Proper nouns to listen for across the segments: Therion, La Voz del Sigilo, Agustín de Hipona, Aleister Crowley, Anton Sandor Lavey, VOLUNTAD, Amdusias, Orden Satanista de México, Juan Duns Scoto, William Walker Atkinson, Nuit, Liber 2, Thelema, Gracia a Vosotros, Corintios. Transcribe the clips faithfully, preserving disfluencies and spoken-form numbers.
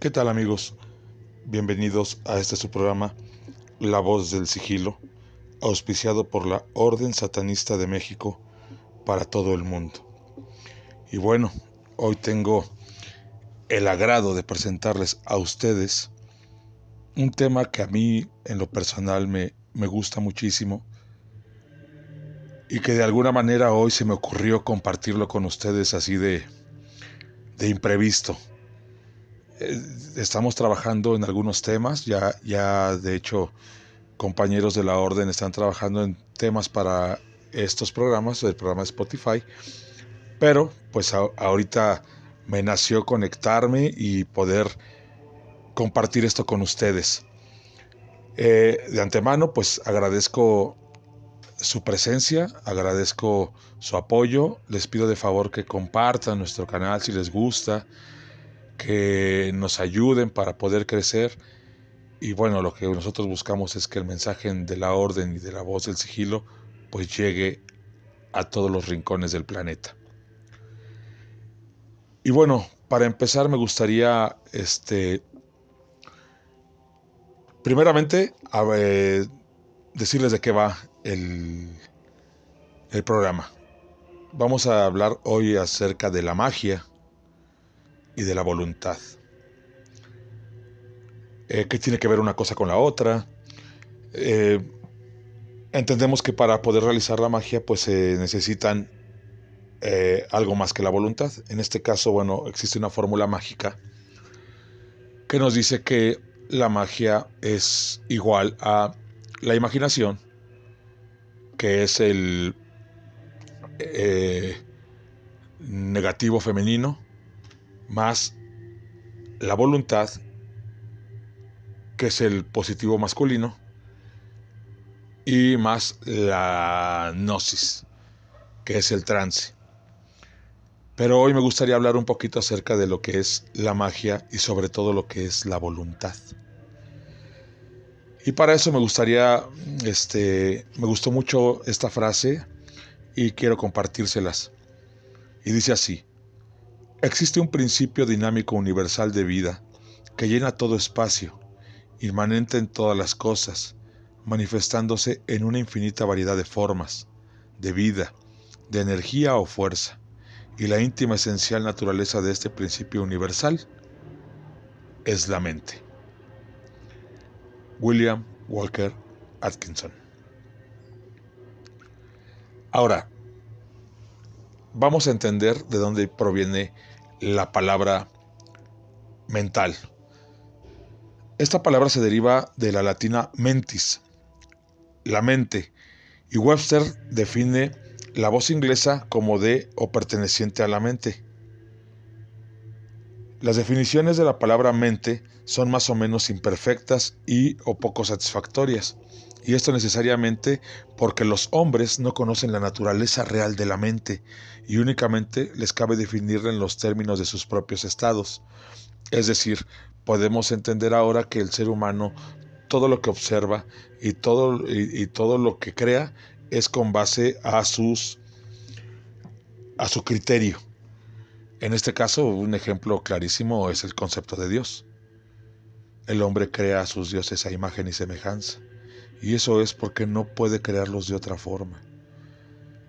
¿Qué tal, amigos? Bienvenidos a este su programa La Voz del Sigilo, auspiciado por la Orden Satanista de México para todo el mundo. Y bueno, hoy tengo el agrado de presentarles a ustedes un tema que a mí en lo personal me, me gusta muchísimo y que de alguna manera hoy se me ocurrió compartirlo con ustedes así de, de imprevisto. Estamos trabajando en algunos temas, ya, ya de hecho compañeros de la Orden están trabajando en temas para estos programas, el programa Spotify, pero pues a, ahorita me nació conectarme y poder compartir esto con ustedes. Eh, de antemano pues agradezco su presencia, agradezco su apoyo, les pido de favor que compartan nuestro canal si les gusta, que nos ayuden para poder crecer. Y bueno, lo que nosotros buscamos es que el mensaje de la Orden y de la Voz del Sigilo pues llegue a todos los rincones del planeta. Y bueno, para empezar me gustaría este primeramente a ver, decirles de qué va el, el programa. Vamos a hablar hoy acerca de la magia y de la voluntad. Eh, ¿Qué tiene que ver una cosa con la otra? Eh, entendemos que para poder realizar la magia pues se eh, necesitan eh, algo más que la voluntad. En este caso, bueno, existe una fórmula mágica que nos dice que la magia es igual a la imaginación, que es el eh, negativo femenino, más la voluntad, que es el positivo masculino, y más la gnosis, que es el trance. Pero hoy me gustaría hablar un poquito acerca de lo que es la magia y sobre todo lo que es la voluntad. Y para eso me gustaría, este, me gustó mucho esta frase y quiero compartírselas. Y dice así: existe un principio dinámico universal de vida que llena todo espacio, inmanente en todas las cosas, manifestándose en una infinita variedad de formas, de vida, de energía o fuerza, y la íntima esencial naturaleza de este principio universal es la mente. William Walker Atkinson. Ahora, vamos a entender de dónde proviene la palabra mental. Esta palabra se deriva de la latina mentis, la mente, y Webster define la voz inglesa como de o perteneciente a la mente. Las definiciones de la palabra mente son más o menos imperfectas y o poco satisfactorias, y esto necesariamente porque los hombres no conocen la naturaleza real de la mente y únicamente les cabe definirla en los términos de sus propios estados. Es decir, podemos entender ahora que el ser humano, todo lo que observa y todo, y, y todo lo que crea es con base a, sus, a su criterio. En este caso, un ejemplo clarísimo es el concepto de Dios. El hombre crea a sus dioses a imagen y semejanza. Y eso es porque no puede crearlos de otra forma.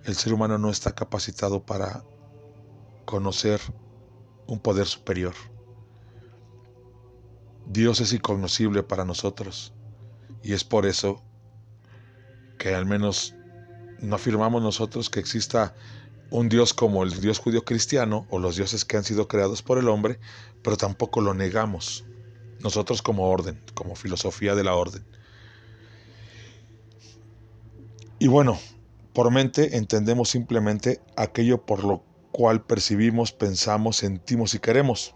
El ser humano no está capacitado para conocer un poder superior. Dios es incognoscible para nosotros. Y es por eso que al menos no afirmamos nosotros que exista un Dios como el Dios judío cristiano o los dioses que han sido creados por el hombre, pero tampoco lo negamos. Nosotros como orden, como filosofía de la orden. Y bueno, por mente entendemos simplemente aquello por lo cual percibimos, pensamos, sentimos y queremos.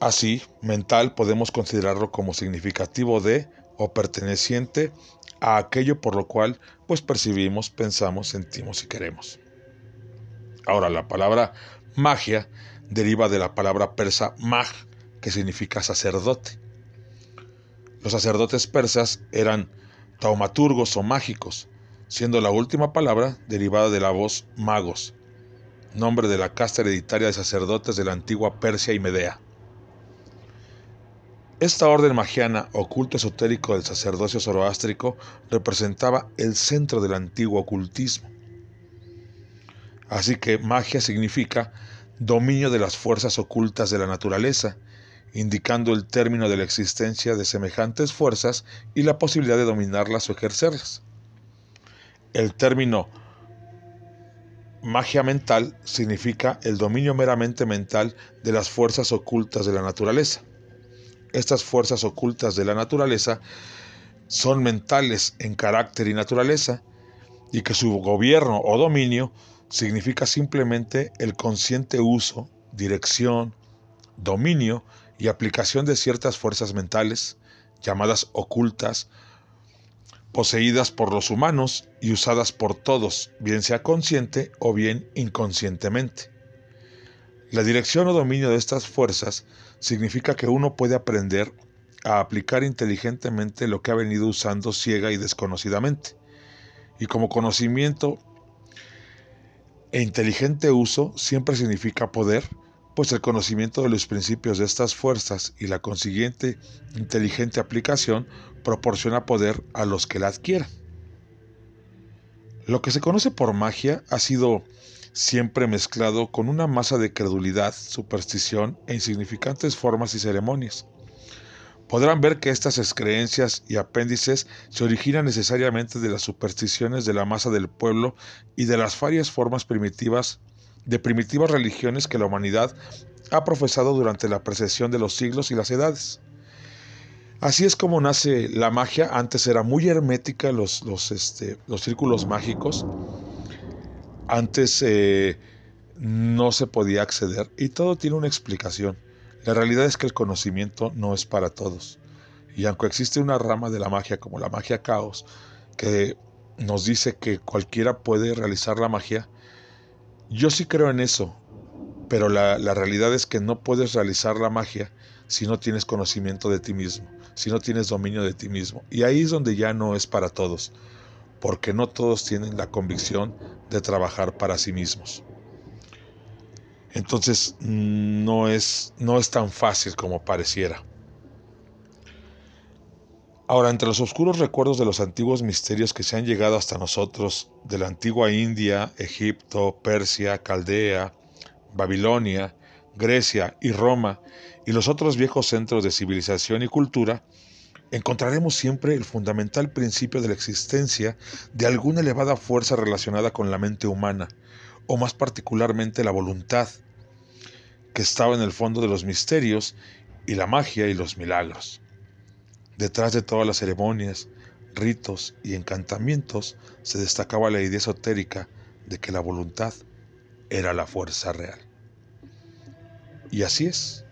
Así, mental podemos considerarlo como significativo de o perteneciente a aquello por lo cual pues percibimos, pensamos, sentimos y queremos. Ahora, la palabra magia deriva de la palabra persa mag, que significa sacerdote. Los sacerdotes persas eran taumaturgos o mágicos, siendo la última palabra derivada de la voz magos, nombre de la casta hereditaria de sacerdotes de la antigua Persia y Medea. Esta orden magiana o culto esotérico del sacerdocio zoroástrico representaba el centro del antiguo ocultismo. Así que magia significa dominio de las fuerzas ocultas de la naturaleza, indicando el término de la existencia de semejantes fuerzas y la posibilidad de dominarlas o ejercerlas. El término magia mental significa el dominio meramente mental de las fuerzas ocultas de la naturaleza. Estas fuerzas ocultas de la naturaleza son mentales en carácter y naturaleza, y que su gobierno o dominio significa simplemente el consciente uso, dirección, dominio y aplicación de ciertas fuerzas mentales, llamadas ocultas, poseídas por los humanos y usadas por todos, bien sea consciente o bien inconscientemente. La dirección o dominio de estas fuerzas significa que uno puede aprender a aplicar inteligentemente lo que ha venido usando ciega y desconocidamente, y como conocimiento e inteligente uso siempre significa poder, pues el conocimiento de los principios de estas fuerzas y la consiguiente inteligente aplicación proporciona poder a los que la adquieran. Lo que se conoce por magia ha sido siempre mezclado con una masa de credulidad, superstición e insignificantes formas y ceremonias. Podrán ver que estas creencias y apéndices se originan necesariamente de las supersticiones de la masa del pueblo y de las varias formas primitivas de primitivas religiones que la humanidad ha profesado durante la precesión de los siglos y las edades. Así es como nace la magia. Antes era muy hermética los, los, este, los círculos mágicos. Antes eh, no se podía acceder, y todo tiene una explicación. La realidad es que el conocimiento no es para todos, y aunque existe una rama de la magia como la magia caos, que nos dice que cualquiera puede realizar la magia, yo sí creo en eso, pero la, la realidad es que no puedes realizar la magia si no tienes conocimiento de ti mismo, si no tienes dominio de ti mismo, y ahí es donde ya no es para todos, porque no todos tienen la convicción de trabajar para sí mismos. Entonces no es, no es tan fácil como pareciera. Ahora, entre los oscuros recuerdos de los antiguos misterios que se han llegado hasta nosotros, de la antigua India, Egipto, Persia, Caldea, Babilonia, Grecia y Roma, y los otros viejos centros de civilización y cultura, encontraremos siempre el fundamental principio de la existencia de alguna elevada fuerza relacionada con la mente humana, o más particularmente la voluntad, que estaba en el fondo de los misterios y la magia y los milagros. Detrás de todas las ceremonias, ritos y encantamientos se destacaba la idea esotérica de que la voluntad era la fuerza real. Y así es.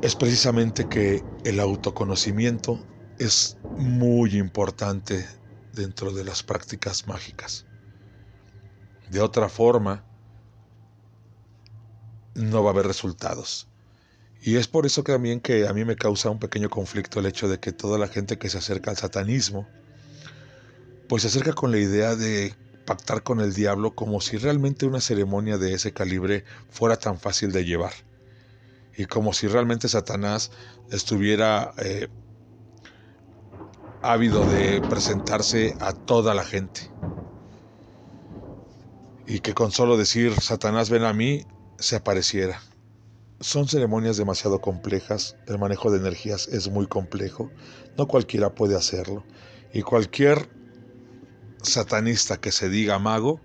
Es precisamente que el autoconocimiento es muy importante dentro de las prácticas mágicas. De otra forma, no va a haber resultados. Y es por eso que también que a mí me causa un pequeño conflicto el hecho de que toda la gente que se acerca al satanismo, pues se acerca con la idea de pactar con el diablo, como si realmente una ceremonia de ese calibre fuera tan fácil de llevar. Y como si realmente Satanás estuviera eh, ávido de presentarse a toda la gente. Y que con solo decir Satanás ven a mí, se apareciera. Son ceremonias demasiado complejas, el manejo de energías es muy complejo, no cualquiera puede hacerlo. Y cualquier satanista que se diga mago,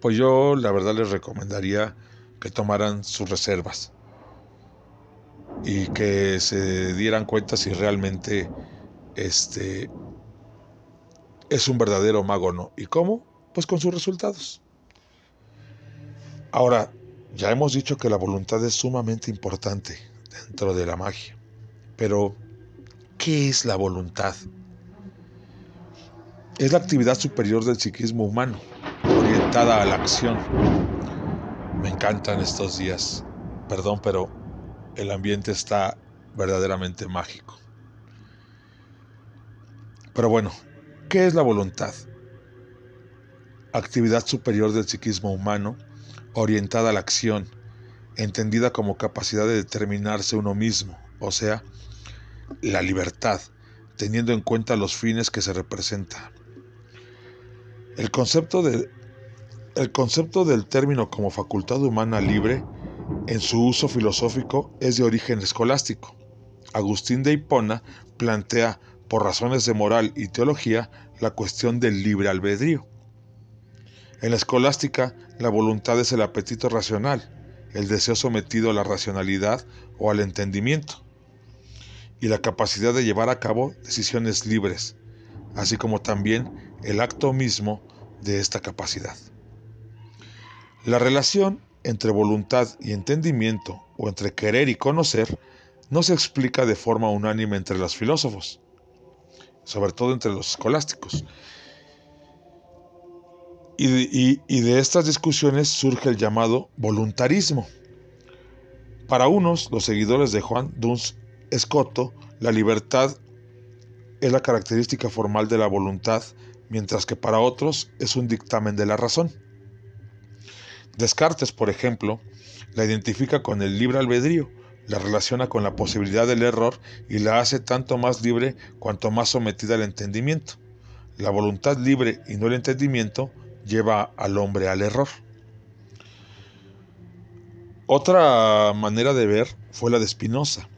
pues yo la verdad les recomendaría que tomaran sus reservas. Y que se dieran cuenta si realmente este, es un verdadero mago o no. ¿Y cómo? Pues con sus resultados. Ahora, ya hemos dicho que la voluntad es sumamente importante dentro de la magia. Pero, ¿qué es la voluntad? Es la actividad superior del psiquismo humano, orientada a la acción. Me encantan estos días. Perdón, pero el ambiente está verdaderamente mágico. Pero bueno, ¿qué es la voluntad? Actividad superior del psiquismo humano, orientada a la acción, entendida como capacidad de determinarse uno mismo, o sea, la libertad, teniendo en cuenta los fines que se representan. El concepto de, el concepto del término como facultad humana libre, en su uso filosófico, es de origen escolástico. Agustín de Hipona plantea, por razones de moral y teología, la cuestión del libre albedrío. En la escolástica, la voluntad es el apetito racional, el deseo sometido a la racionalidad o al entendimiento, y la capacidad de llevar a cabo decisiones libres, así como también el acto mismo de esta capacidad. La relación entre voluntad y entendimiento, o entre querer y conocer, no se explica de forma unánime entre los filósofos, sobre todo entre los escolásticos. Y de, y, y de estas discusiones surge el llamado voluntarismo. Para unos, los seguidores de Juan Duns Scoto, la libertad es la característica formal de la voluntad, mientras que para otros es un dictamen de la razón. Descartes, por ejemplo, la identifica con el libre albedrío, la relaciona con la posibilidad del error y la hace tanto más libre cuanto más sometida al entendimiento. La voluntad libre y no el entendimiento lleva al hombre al error. Otra manera de ver fue la de Spinoza.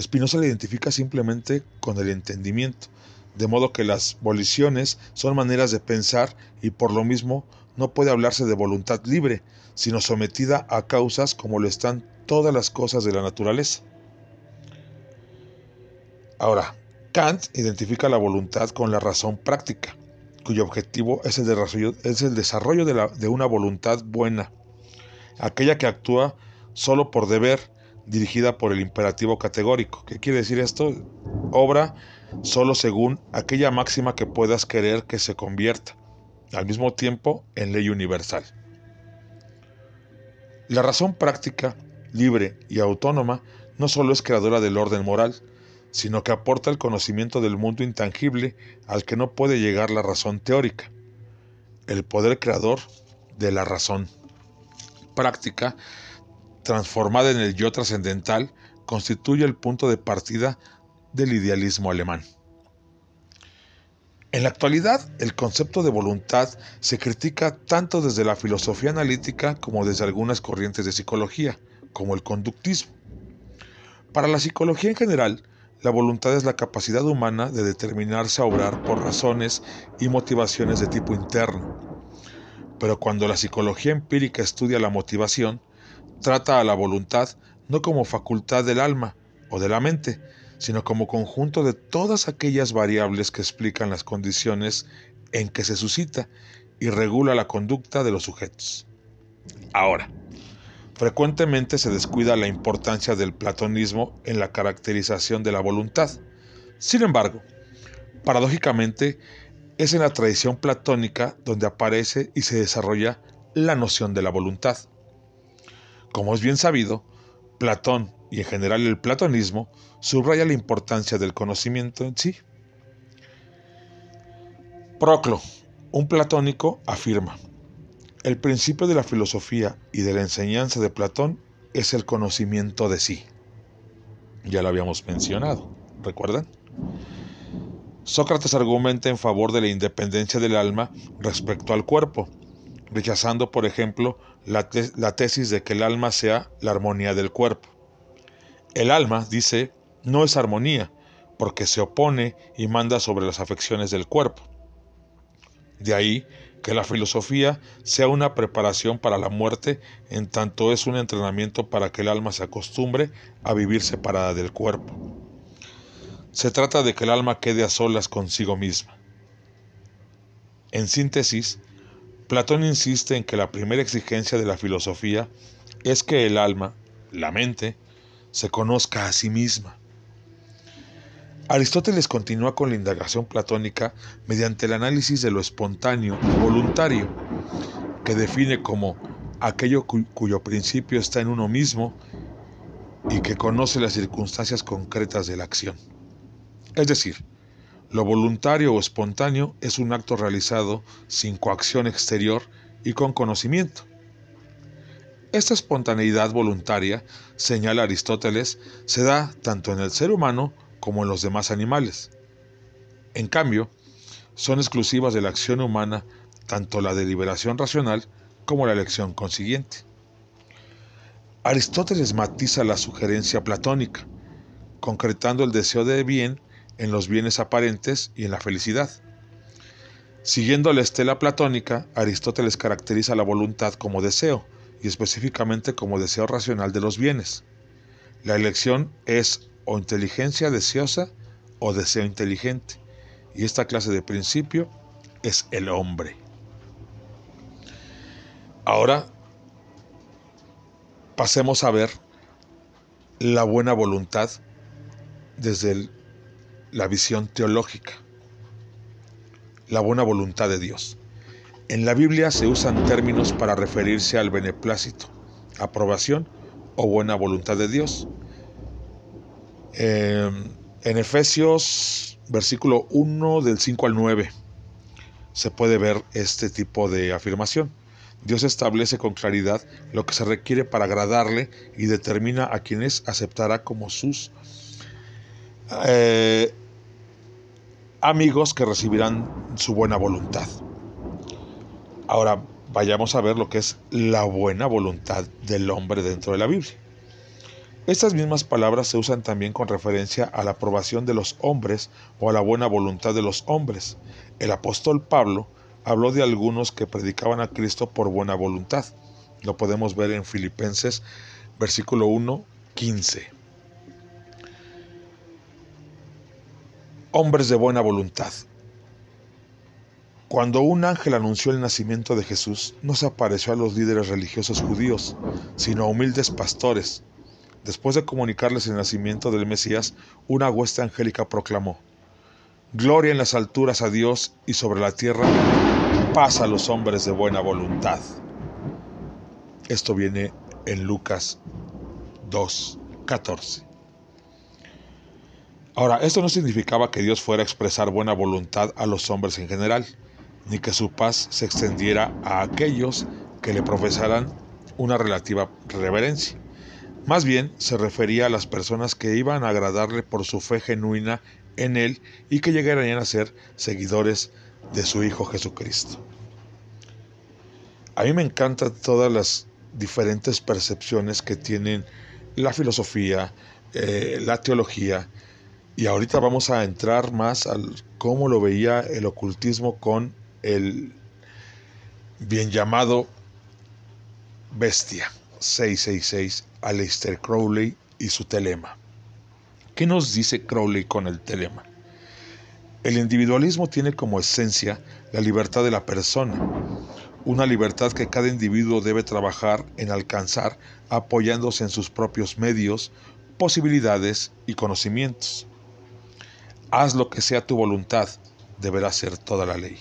Spinoza la identifica simplemente con el entendimiento, de modo que las voliciones son maneras de pensar y por lo mismo no puede hablarse de voluntad libre, sino sometida a causas como lo están todas las cosas de la naturaleza. Ahora, Kant identifica la voluntad con la razón práctica, cuyo objetivo es el desarrollo, es el desarrollo de, la, de una voluntad buena, aquella que actúa solo por deber, dirigida por el imperativo categórico. ¿Qué quiere decir esto? Obra solo según aquella máxima que puedas querer que se convierta, al mismo tiempo en ley universal. La razón práctica, libre y autónoma, no solo es creadora del orden moral, sino que aporta el conocimiento del mundo intangible al que no puede llegar la razón teórica. El poder creador de la razón práctica, transformada en el yo trascendental, constituye el punto de partida del idealismo alemán. En la actualidad, el concepto de voluntad se critica tanto desde la filosofía analítica como desde algunas corrientes de psicología, como el conductismo. Para la psicología en general, la voluntad es la capacidad humana de determinarse a obrar por razones y motivaciones de tipo interno. Pero cuando la psicología empírica estudia la motivación, trata a la voluntad no como facultad del alma o de la mente, sino como conjunto de todas aquellas variables que explican las condiciones en que se suscita y regula la conducta de los sujetos. Ahora, frecuentemente se descuida la importancia del platonismo en la caracterización de la voluntad. Sin embargo, paradójicamente, es en la tradición platónica donde aparece y se desarrolla la noción de la voluntad. Como es bien sabido, Platón y en general el platonismo subraya la importancia del conocimiento en sí. Proclo, un platónico, afirma: el principio de la filosofía y de la enseñanza de Platón es el conocimiento de sí. Ya lo habíamos mencionado, ¿recuerdan? Sócrates argumenta en favor de la independencia del alma respecto al cuerpo, rechazando, por ejemplo, la, te- la tesis de que el alma sea la armonía del cuerpo. El alma, dice, no es armonía, porque se opone y manda sobre las afecciones del cuerpo. De ahí que la filosofía sea una preparación para la muerte, en tanto es un entrenamiento para que el alma se acostumbre a vivir separada del cuerpo. Se trata de que el alma quede a solas consigo misma. En síntesis, Platón insiste en que la primera exigencia de la filosofía es que el alma, la mente, se conozca a sí misma. Aristóteles continúa con la indagación platónica mediante el análisis de lo espontáneo y voluntario, que define como aquello cu- cuyo principio está en uno mismo y que conoce las circunstancias concretas de la acción. Es decir, lo voluntario o espontáneo es un acto realizado sin coacción exterior y con conocimiento. Esta espontaneidad voluntaria, señala Aristóteles, se da tanto en el ser humano como en los demás animales. En cambio, son exclusivas de la acción humana tanto la deliberación racional como la elección consiguiente. Aristóteles matiza la sugerencia platónica, concretando el deseo de bien en los bienes aparentes y en la felicidad. Siguiendo la estela platónica, Aristóteles caracteriza la voluntad como deseo, y específicamente como deseo racional de los bienes. La elección es o inteligencia deseosa o deseo inteligente, y esta clase de principio es el hombre. Ahora pasemos a ver la buena voluntad desde el, la visión teológica, la buena voluntad de Dios. En la Biblia se usan términos para referirse al beneplácito, aprobación o buena voluntad de Dios. Eh, en Efesios, versículo uno, del cinco al nueve, se puede ver este tipo de afirmación. Dios establece con claridad lo que se requiere para agradarle y determina a quienes aceptará como sus eh, amigos que recibirán su buena voluntad. Ahora vayamos a ver lo que es la buena voluntad del hombre dentro de la Biblia. Estas mismas palabras se usan también con referencia a la aprobación de los hombres o a la buena voluntad de los hombres. El apóstol Pablo habló de algunos que predicaban a Cristo por buena voluntad. Lo podemos ver en Filipenses, versículo uno, quince. Hombres de buena voluntad. Cuando un ángel anunció el nacimiento de Jesús, no se apareció a los líderes religiosos judíos, sino a humildes pastores. Después de comunicarles el nacimiento del Mesías, una hueste angélica proclamó: Gloria en las alturas a Dios y sobre la tierra paz a los hombres de buena voluntad. Esto viene en Lucas dos, catorce. Ahora, esto no significaba que Dios fuera a expresar buena voluntad a los hombres en general, ni que su paz se extendiera a aquellos que le profesaran una relativa reverencia. Más bien, se refería a las personas que iban a agradarle por su fe genuina en él y que llegarían a ser seguidores de su Hijo Jesucristo. A mí me encantan todas las diferentes percepciones que tienen la filosofía, eh, la teología, y ahorita vamos a entrar más al cómo lo veía el ocultismo con el bien llamado bestia seiscientos sesenta y seis, Aleister Crowley y su telema. ¿Qué nos dice Crowley con el telema? El individualismo tiene como esencia la libertad de la persona, una libertad que cada individuo debe trabajar en alcanzar apoyándose en sus propios medios, posibilidades y conocimientos. Haz lo que sea tu voluntad, deberá ser toda la ley.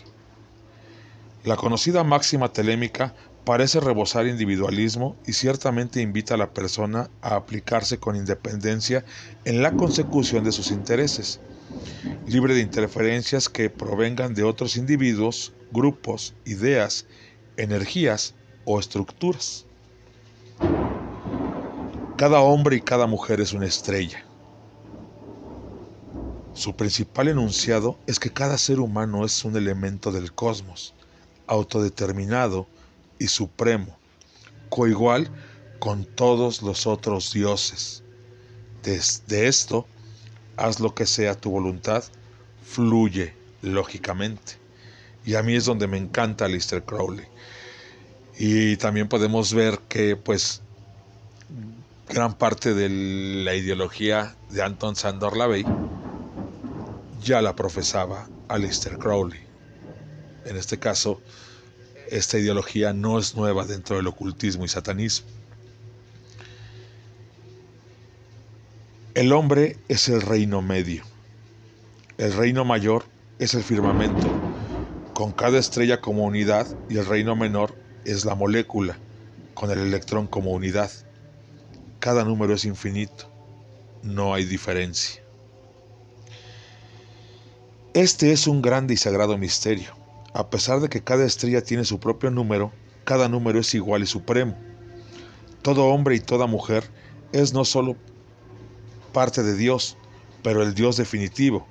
La conocida máxima telémica parece rebosar individualismo y ciertamente invita a la persona a aplicarse con independencia en la consecución de sus intereses, libre de interferencias que provengan de otros individuos, grupos, ideas, energías o estructuras. Cada hombre y cada mujer es una estrella. Su principal enunciado es que cada ser humano es un elemento del cosmos, autodeterminado y supremo, coigual con todos los otros dioses. Desde esto, haz lo que sea tu voluntad, fluye lógicamente. Y a mí es donde me encanta Aleister Crowley. Y también podemos ver que, pues, gran parte de la ideología de Anton Sandor Lavey ya la profesaba Aleister Crowley. En este caso, esta ideología no es nueva dentro del ocultismo y satanismo. El hombre es el reino medio. El reino mayor es el firmamento, con cada estrella como unidad, y el reino menor es la molécula, con el electrón como unidad. Cada número es infinito, no hay diferencia. Este es un grande y sagrado misterio. A pesar de que cada estrella tiene su propio número, cada número es igual y supremo. Todo hombre y toda mujer es no solo parte de Dios, pero el Dios definitivo.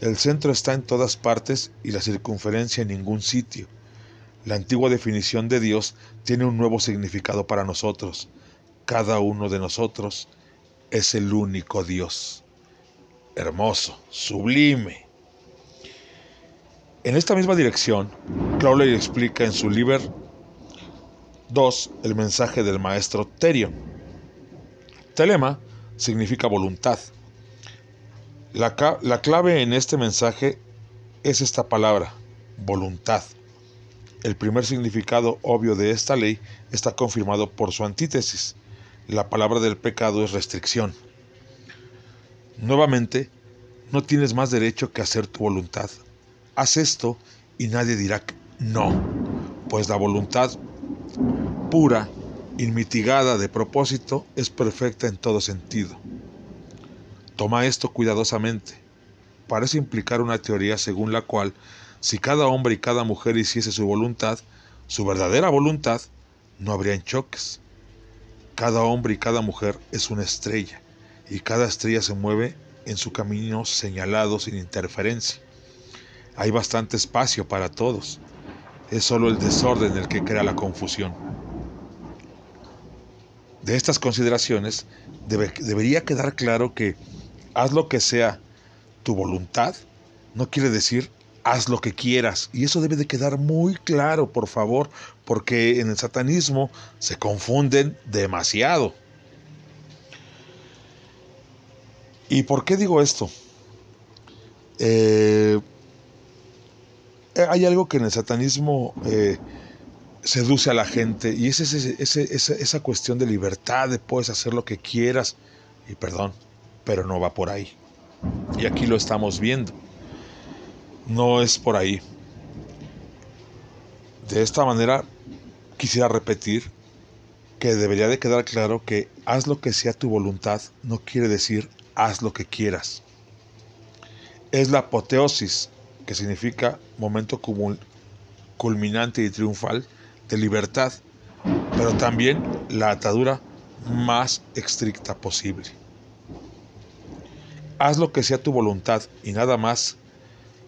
El centro está en todas partes y la circunferencia en ningún sitio. La antigua definición de Dios tiene un nuevo significado para nosotros. Cada uno de nosotros es el único Dios. Hermoso, sublime. En esta misma dirección, Crowley explica en su Liber dos el mensaje del maestro Therion. Thelema significa voluntad. La, la clave en este mensaje es esta palabra, voluntad. El primer significado obvio de esta ley está confirmado por su antítesis. La palabra del pecado es restricción. Nuevamente, no tienes más derecho que hacer tu voluntad. Haz esto y nadie dirá no, pues la voluntad pura, inmitigada de propósito, es perfecta en todo sentido. Toma esto cuidadosamente. Parece implicar una teoría según la cual, si cada hombre y cada mujer hiciese su voluntad, su verdadera voluntad, no habrían choques. Cada hombre y cada mujer es una estrella, y cada estrella se mueve en su camino señalado sin interferencia. Hay bastante espacio para todos. Es solo el desorden el que crea la confusión. De estas consideraciones, debe, debería quedar claro que haz lo que sea tu voluntad, no quiere decir haz lo que quieras. Y eso debe de quedar muy claro, por favor, porque en el satanismo se confunden demasiado. ¿Y por qué digo esto? Eh... Hay algo que en el satanismo eh, seduce a la gente, y es ese, ese, esa, esa cuestión de libertad, de puedes hacer lo que quieras, y perdón, pero no va por ahí. Y aquí lo estamos viendo. No es por ahí. De esta manera, quisiera repetir que debería de quedar claro que haz lo que sea tu voluntad no quiere decir haz lo que quieras. Es la apoteosis, que significa momento culminante y triunfal de libertad, pero también la atadura más estricta posible. Haz lo que sea tu voluntad y nada más,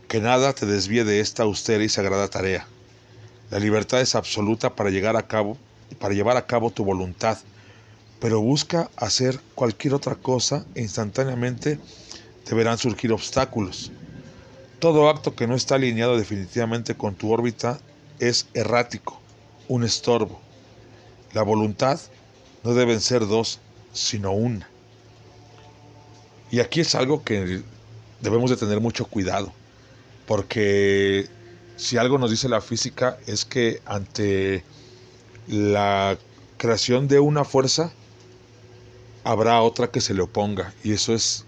que nada te desvíe de esta austera y sagrada tarea. La libertad es absoluta para llegar a cabo, para llevar a cabo tu voluntad, pero busca hacer cualquier otra cosa e instantáneamente te verán surgir obstáculos. Todo acto que no está alineado definitivamente con tu órbita es errático, un estorbo. La voluntad no deben ser dos, sino una. Y aquí es algo que debemos de tener mucho cuidado, porque si algo nos dice la física es que ante la creación de una fuerza habrá otra que se le oponga, y eso es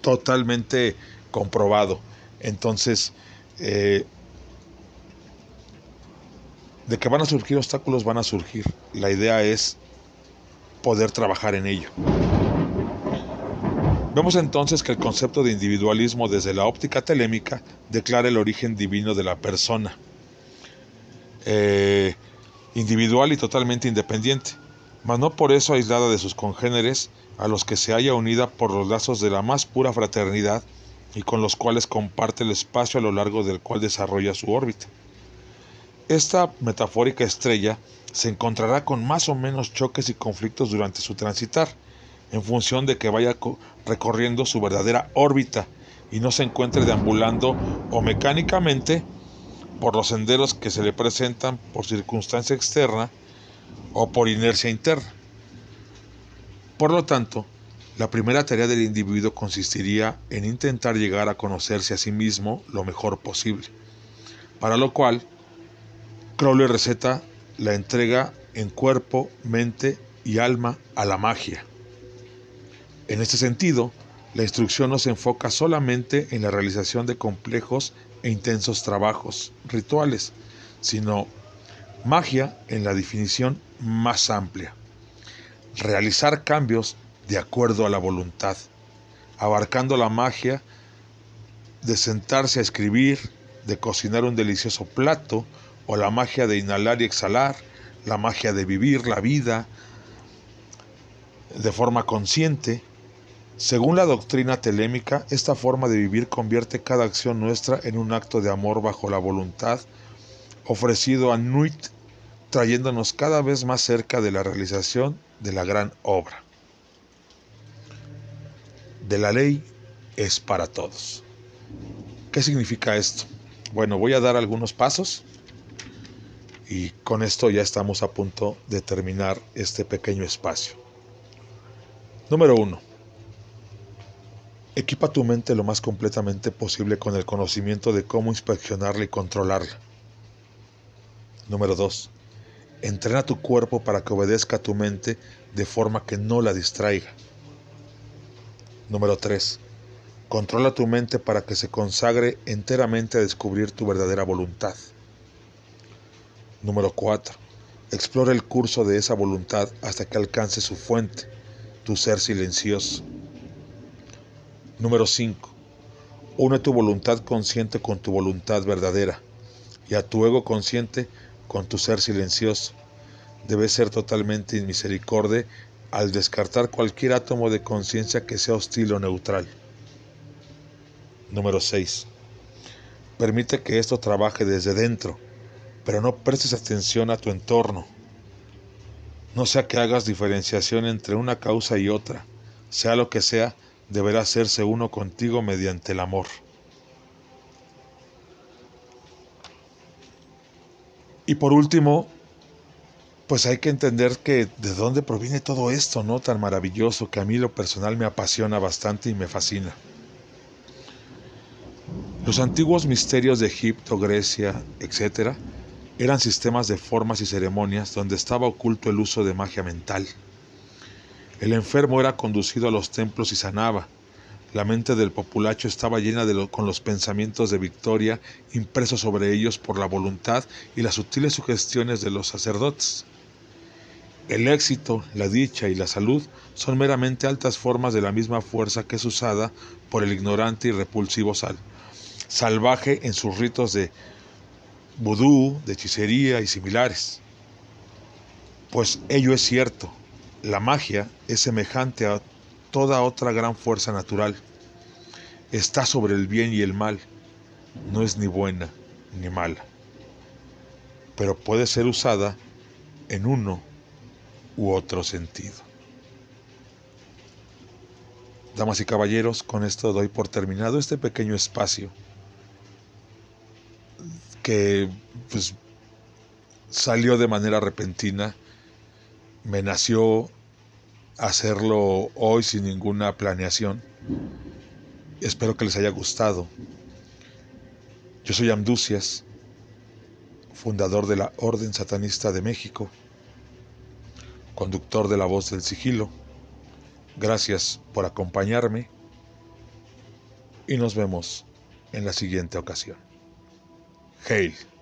totalmente comprobado. Entonces, eh, de que van a surgir obstáculos, van a surgir. La idea es poder trabajar en ello. Vemos entonces que el concepto de individualismo desde la óptica telémica declara el origen divino de la persona, eh, individual y totalmente independiente, mas no por eso aislada de sus congéneres, a los que se halla unida por los lazos de la más pura fraternidad y con los cuales comparte el espacio a lo largo del cual desarrolla su órbita. Esta metafórica estrella se encontrará con más o menos choques y conflictos durante su transitar, en función de que vaya recorriendo su verdadera órbita y no se encuentre deambulando o mecánicamente por los senderos que se le presentan por circunstancia externa o por inercia interna. Por lo tanto, la primera tarea del individuo consistiría en intentar llegar a conocerse a sí mismo lo mejor posible, para lo cual Crowley receta la entrega en cuerpo, mente y alma a la magia. En este sentido, la instrucción no se enfoca solamente en la realización de complejos e intensos trabajos rituales, sino magia en la definición más amplia. Realizar cambios de acuerdo a la voluntad, abarcando la magia de sentarse a escribir, de cocinar un delicioso plato, o la magia de inhalar y exhalar, la magia de vivir la vida de forma consciente. Según la doctrina telémica, esta forma de vivir convierte cada acción nuestra en un acto de amor bajo la voluntad ofrecido a Nuit, trayéndonos cada vez más cerca de la realización de la gran obra. De la ley es para todos. ¿Qué significa esto? Bueno, voy a dar algunos pasos y con esto ya estamos a punto de terminar este pequeño espacio. Número uno. Equipa tu mente lo más completamente posible con el conocimiento de cómo inspeccionarla y controlarla. Número dos. Entrena tu cuerpo para que obedezca a tu mente de forma que no la distraiga. Número tres. Controla tu mente para que se consagre enteramente a descubrir tu verdadera voluntad. Número cuatro. Explora el curso de esa voluntad hasta que alcance su fuente, tu ser silencioso. Número cinco. Une tu voluntad consciente con tu voluntad verdadera y a tu ego consciente con tu ser silencioso. Debes ser totalmente inmisericorde al descartar cualquier átomo de conciencia que sea hostil o neutral. Número seis. Permite que esto trabaje desde dentro, pero no prestes atención a tu entorno. No sea que hagas diferenciación entre una causa y otra. Sea lo que sea, deberá hacerse uno contigo mediante el amor. Y por último, pues hay que entender que de dónde proviene todo esto, ¿no? Tan maravilloso que a mí lo personal me apasiona bastante y me fascina. Los antiguos misterios de Egipto, Grecia, etcétera, eran sistemas de formas y ceremonias donde estaba oculto el uso de magia mental. El enfermo era conducido a los templos y sanaba. La mente del populacho estaba llena de lo, con los pensamientos de victoria impresos sobre ellos por la voluntad y las sutiles sugestiones de los sacerdotes. El éxito, la dicha y la salud son meramente altas formas de la misma fuerza que es usada por el ignorante y repulsivo sal. salvaje en sus ritos de vudú, de hechicería y similares. Pues ello es cierto, la magia es semejante a toda otra gran fuerza natural. Está sobre el bien y el mal, no es ni buena ni mala, pero puede ser usada en uno u otro sentido. Damas y caballeros, con esto doy por terminado este pequeño espacio que pues, salió de manera repentina. Me nació hacerlo hoy sin ninguna planeación. Espero que les haya gustado. Yo soy Amdusias, fundador de la Orden Satanista de México, conductor de La Voz del Sigilo. Gracias por acompañarme y nos vemos en la siguiente ocasión. Hail.